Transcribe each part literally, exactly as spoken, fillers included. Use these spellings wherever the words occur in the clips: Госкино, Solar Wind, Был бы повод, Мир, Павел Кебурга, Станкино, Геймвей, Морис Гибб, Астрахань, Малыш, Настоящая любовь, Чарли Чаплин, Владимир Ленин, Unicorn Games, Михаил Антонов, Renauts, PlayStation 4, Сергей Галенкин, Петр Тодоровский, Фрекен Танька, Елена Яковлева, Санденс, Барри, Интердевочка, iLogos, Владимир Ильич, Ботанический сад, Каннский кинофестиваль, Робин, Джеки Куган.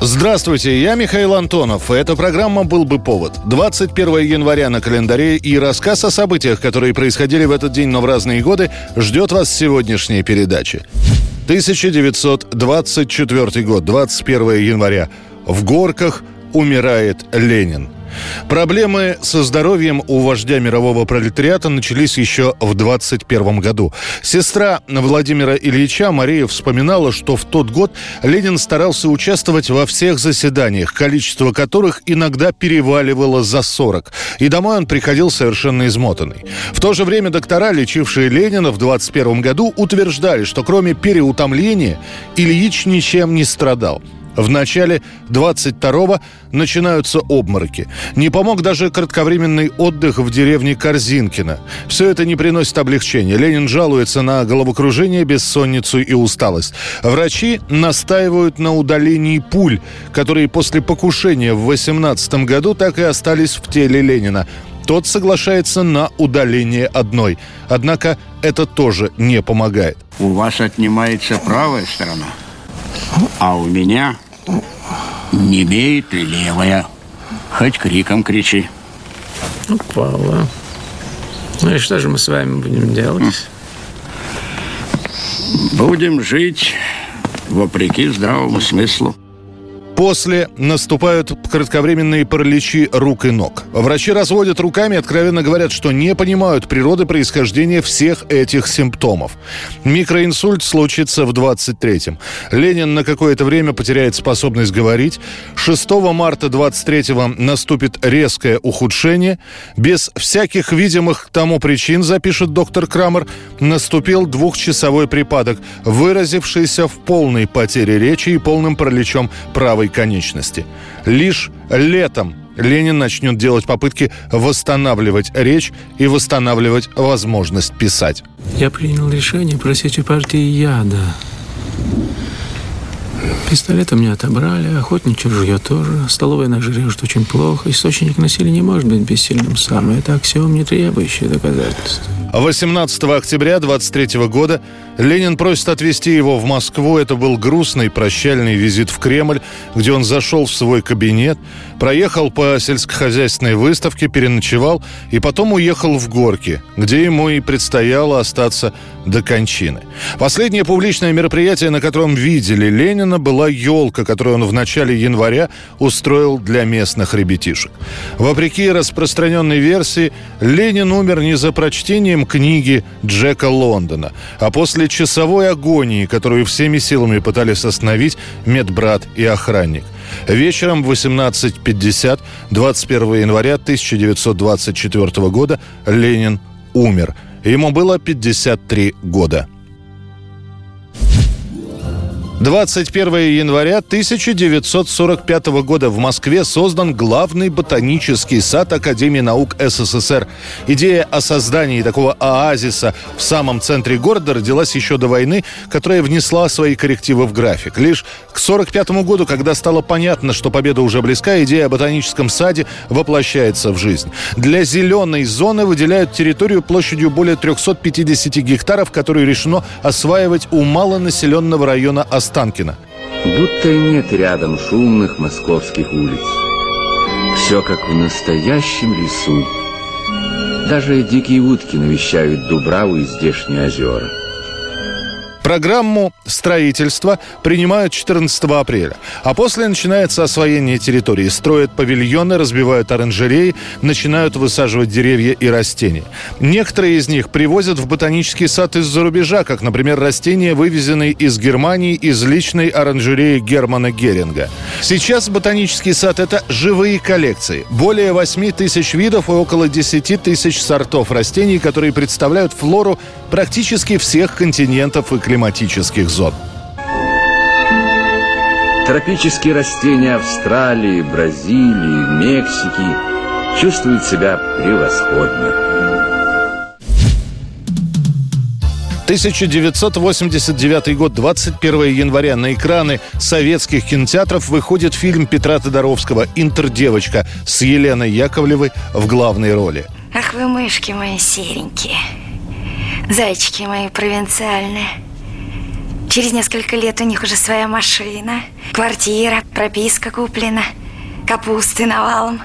Здравствуйте, я Михаил Антонов. Эта программа «Был бы повод». двадцать первого января на календаре, и рассказ о событиях, которые происходили в этот день, но в разные годы, ждет вас в сегодняшней передаче. тысяча девятьсот двадцать четвёртый год, двадцать первого января. В Горках умирает Ленин. Проблемы со здоровьем у вождя мирового пролетариата начались еще в двадцать первом году. Сестра Владимира Ильича Мария вспоминала, что в тот год Ленин старался участвовать во всех заседаниях, количество которых иногда переваливало за сорок. И домой он приходил совершенно измотанный. В то же время доктора, лечившие Ленина в двадцать первом году, утверждали, что кроме переутомления Ильич ничем не страдал. В начале двадцать второго начинаются обмороки. Не помог даже кратковременный отдых в деревне Корзинкина. Все это не приносит облегчения. Ленин жалуется на головокружение, бессонницу и усталость. Врачи настаивают на удалении пуль, которые после покушения в восемнадцатом году так и остались в теле Ленина. Тот соглашается на удаление одной. Однако это тоже не помогает. У вас отнимается правая сторона, а у меня... Не имеет левая. Хоть криком кричи. Упала. Ну и что же мы с вами будем делать? Будем жить вопреки здравому смыслу. После наступают кратковременные параличи рук и ног. Врачи разводят руками и откровенно говорят, что не понимают природы происхождения всех этих симптомов. Микроинсульт случится в двадцать третьем. Ленин на какое-то время потеряет способность говорить. шестого марта двадцать третьего наступит резкое ухудшение. Без всяких видимых тому причин, запишет доктор Крамер, наступил двухчасовой припадок, выразившийся в полной потере речи и полным параличом правой конечности. Лишь летом Ленин начнет делать попытки восстанавливать речь и восстанавливать возможность писать. Я принял решение просить у партии яда. Пистолет у меня отобрали, охотничье ружье тоже, столовые ножи режут очень плохо, источник насилия не может быть бессильным сам, это аксиом, не требующие доказательств. восемнадцатого октября двадцать третьего года Ленин просит отвезти его в Москву. Это был грустный прощальный визит в Кремль, где он зашел в свой кабинет, проехал по сельскохозяйственной выставке, переночевал и потом уехал в Горки, где ему и предстояло остаться до кончины. Последнее публичное мероприятие, на котором видели Ленина, была елка, которую он в начале января устроил для местных ребятишек. Вопреки распространенной версии, Ленин умер не за прочтением книги Джека Лондона, а после часовой агонии, которую всеми силами пытались остановить медбрат и охранник. Вечером в восемнадцать пятьдесят двадцать первого января тысяча девятьсот двадцать четвёртого года Ленин умер. Ему было пятьдесят три года. двадцать первого января тысяча девятьсот сорок пятого года в Москве создан главный ботанический сад Академии наук СССР. Идея о создании такого оазиса в самом центре города родилась еще до войны, которая внесла свои коррективы в график. Лишь к сорок пятому году, когда стало понятно, что победа уже близка, идея о ботаническом саде воплощается в жизнь. Для зеленой зоны выделяют территорию площадью более триста пятьдесят гектаров, которую решено осваивать у малонаселенного района Астрахани. Станкино. Будто нет рядом шумных московских улиц. Все как в настоящем лесу. Даже дикие утки навещают Дубраву и здешние озера. Программу строительства принимают четырнадцатого апреля. А после начинается освоение территории. Строят павильоны, разбивают оранжереи, начинают высаживать деревья и растения. Некоторые из них привозят в ботанический сад из-за рубежа, как, например, растения, вывезенные из Германии из личной оранжереи Германа Геринга. Сейчас ботанический сад – это живые коллекции. Более восемь тысяч видов и около десять тысяч сортов растений, которые представляют флору практически всех континентов и климатов. Климатических зон. Тропические растения Австралии, Бразилии, Мексики чувствует себя превосходно. тысяча девятьсот восемьдесят девятый год, двадцать первого января. На экраны советских кинотеатров выходит фильм Петра Тодоровского «Интердевочка» с Еленой Яковлевой в главной роли. Ах вы, мышки мои серенькие, зайчики мои провинциальные. Через несколько лет у них уже своя машина, квартира, прописка куплена, капусты навалом.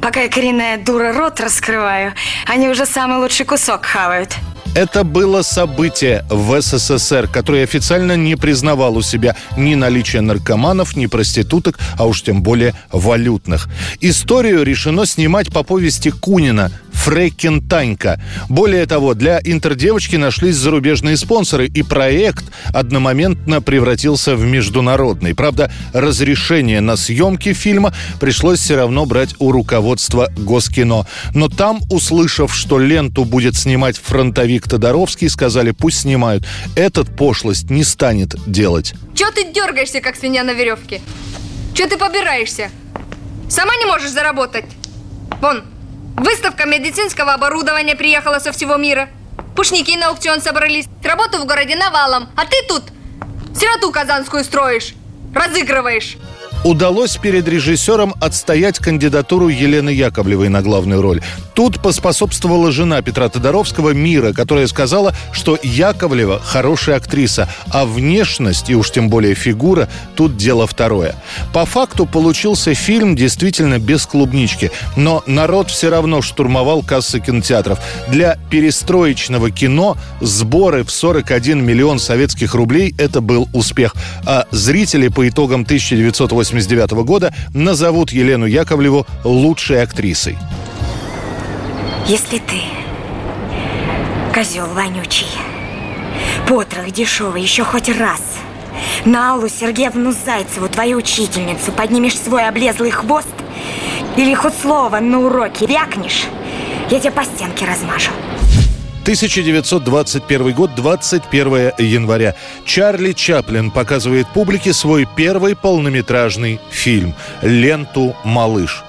Пока я, коренная дура, рот раскрываю, они уже самый лучший кусок хавают. Это было событие в СССР, которое официально не признавало у себя ни наличия наркоманов, ни проституток, а уж тем более валютных. Историю решено снимать по повести Кунина «Фрекен Танька». Более того, для «Интердевочки» нашлись зарубежные спонсоры, и проект одномоментно превратился в международный. Правда, разрешение на съемки фильма пришлось все равно брать у руководства Госкино. Но там, услышав, что ленту будет снимать фронтовик Тодоровский, сказали, пусть снимают. Этот пошлость не станет делать. Чё ты дергаешься, как свинья на веревке? Чё ты побираешься? Сама не можешь заработать? Вон, выставка медицинского оборудования приехала со всего мира. Пушники на аукцион собрались. Работу в городе навалом. А ты тут сироту казанскую строишь, разыгрываешь. Удалось перед режиссером отстоять кандидатуру Елены Яковлевой на главную роль. Тут поспособствовала жена Петра Тодоровского, Мира, которая сказала, что Яковлева хорошая актриса, а внешность и уж тем более фигура тут дело второе. По факту получился фильм действительно без клубнички, но народ все равно штурмовал кассы кинотеатров. Для перестроечного кино сборы в сорок один миллион советских рублей – это был успех, а зрители по итогам тысяча девятьсот восемьдесят девятого года назовут Елену Яковлеву лучшей актрисой. Если ты, козел вонючий, потрох дешевый, еще хоть раз на Аллу Сергеевну Зайцеву, твою учительницу, поднимешь свой облезлый хвост или хоть слово на уроке вякнешь, я тебя по стенке размажу. тысяча девятьсот двадцать первый год, двадцать первого января. Чарли Чаплин показывает публике свой первый полнометражный фильм – ленту «Малыш».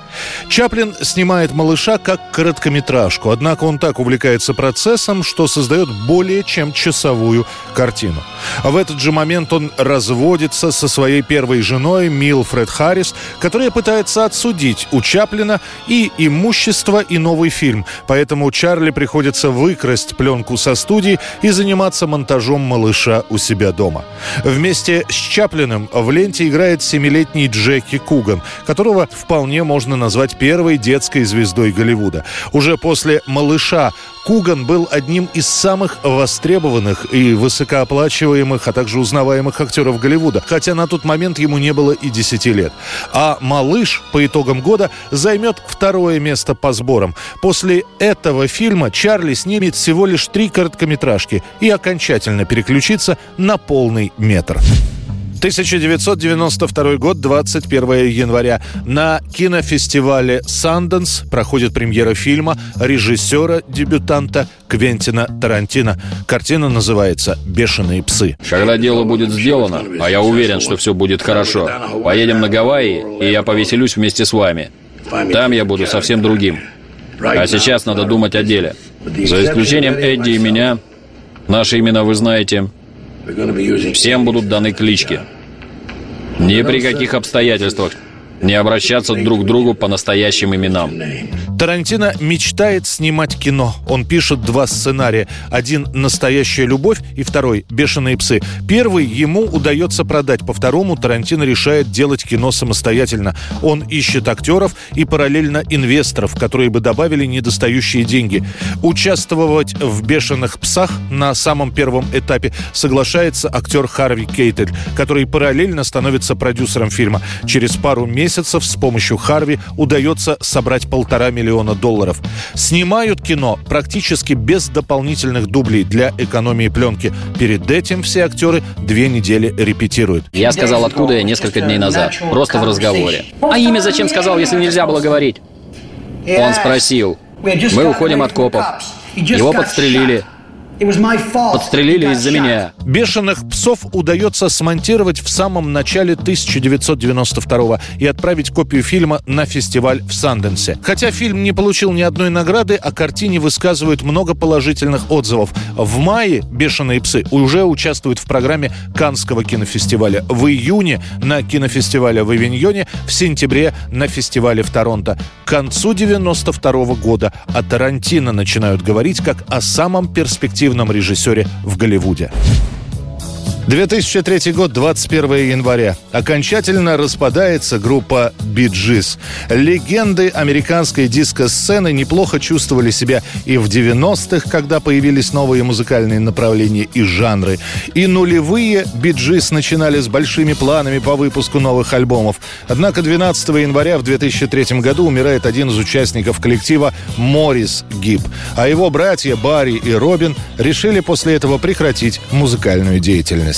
Чаплин снимает «Малыша» как короткометражку, однако он так увлекается процессом, что создает более чем часовую картину. В этот же момент он разводится со своей первой женой Милфред Харрис, которая пытается отсудить у Чаплина и имущество, и новый фильм. Поэтому Чарли приходится выкрасть пленку со студии и заниматься монтажом «Малыша» у себя дома. Вместе с Чаплиным в ленте играет семилетний Джеки Куган, которого вполне можно назвать назвать первой детской звездой Голливуда. Уже после «Малыша» Куган был одним из самых востребованных и высокооплачиваемых, а также узнаваемых актеров Голливуда, хотя на тот момент ему не было и десяти лет. А «Малыш» по итогам года займет второе место по сборам. После этого фильма Чарли снимет всего лишь три короткометражки и окончательно переключится на полный метр. тысяча девятьсот девяносто второй год, двадцать первого января. На кинофестивале «Санденс» проходит премьера фильма режиссера-дебютанта Квентина Тарантино. Картина называется «Бешеные псы». Когда дело будет сделано, а я уверен, что все будет хорошо, поедем на Гавайи, и я повеселюсь вместе с вами. Там я буду совсем другим. А сейчас надо думать о деле. За исключением Эдди и меня, наши имена вы знаете... Всем будут даны клички. Ни при каких обстоятельствах не обращаться друг к другу по настоящим именам. Тарантино мечтает снимать кино. Он пишет два сценария. Один «Настоящая любовь» и второй «Бешеные псы». Первый ему удается продать. По второму Тарантино решает делать кино самостоятельно. Он ищет актеров и параллельно инвесторов, которые бы добавили недостающие деньги. Участвовать в «Бешеных псах» на самом первом этапе соглашается актер Харви Кейтель, который параллельно становится продюсером фильма. Через пару месяцев Месяцев с помощью Харви удается собрать полтора миллиона долларов. Снимают кино практически без дополнительных дублей для экономии пленки. Перед этим все актеры две недели репетируют. Я сказал, откуда я несколько дней назад, просто в разговоре. А имя зачем сказал, если нельзя было говорить? Он спросил. Мы уходим от копов. Его подстрелили. Подстрелили из-за меня. «Бешеных псов» удается смонтировать в самом начале тысяча девятьсот девяносто второго и отправить копию фильма на фестиваль в Санденсе. Хотя фильм не получил ни одной награды, о картине высказывают много положительных отзывов. В мае «Бешеные псы» уже участвуют в программе Каннского кинофестиваля. В июне на кинофестивале в Авиньоне, в сентябре на фестивале в Торонто. К концу девяносто второго года о Тарантино начинают говорить как о самом перспективном режиссере в Голливуде. две тысячи третий год, двадцать первого января. Окончательно распадается группа Би Джиз. Легенды американской диско-сцены неплохо чувствовали себя и в девяностых, когда появились новые музыкальные направления и жанры. И нулевые Би Джиз начинали с большими планами по выпуску новых альбомов. Однако двенадцатого января в две тысячи третьем году умирает один из участников коллектива Морис Гибб. А его братья Барри и Робин решили после этого прекратить музыкальную деятельность.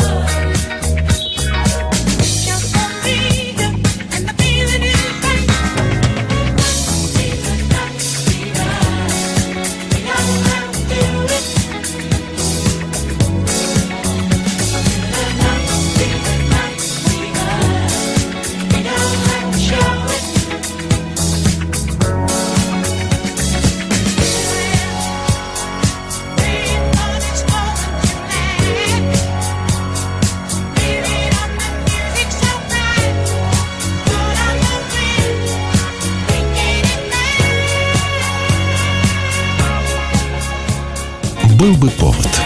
Был бы повод.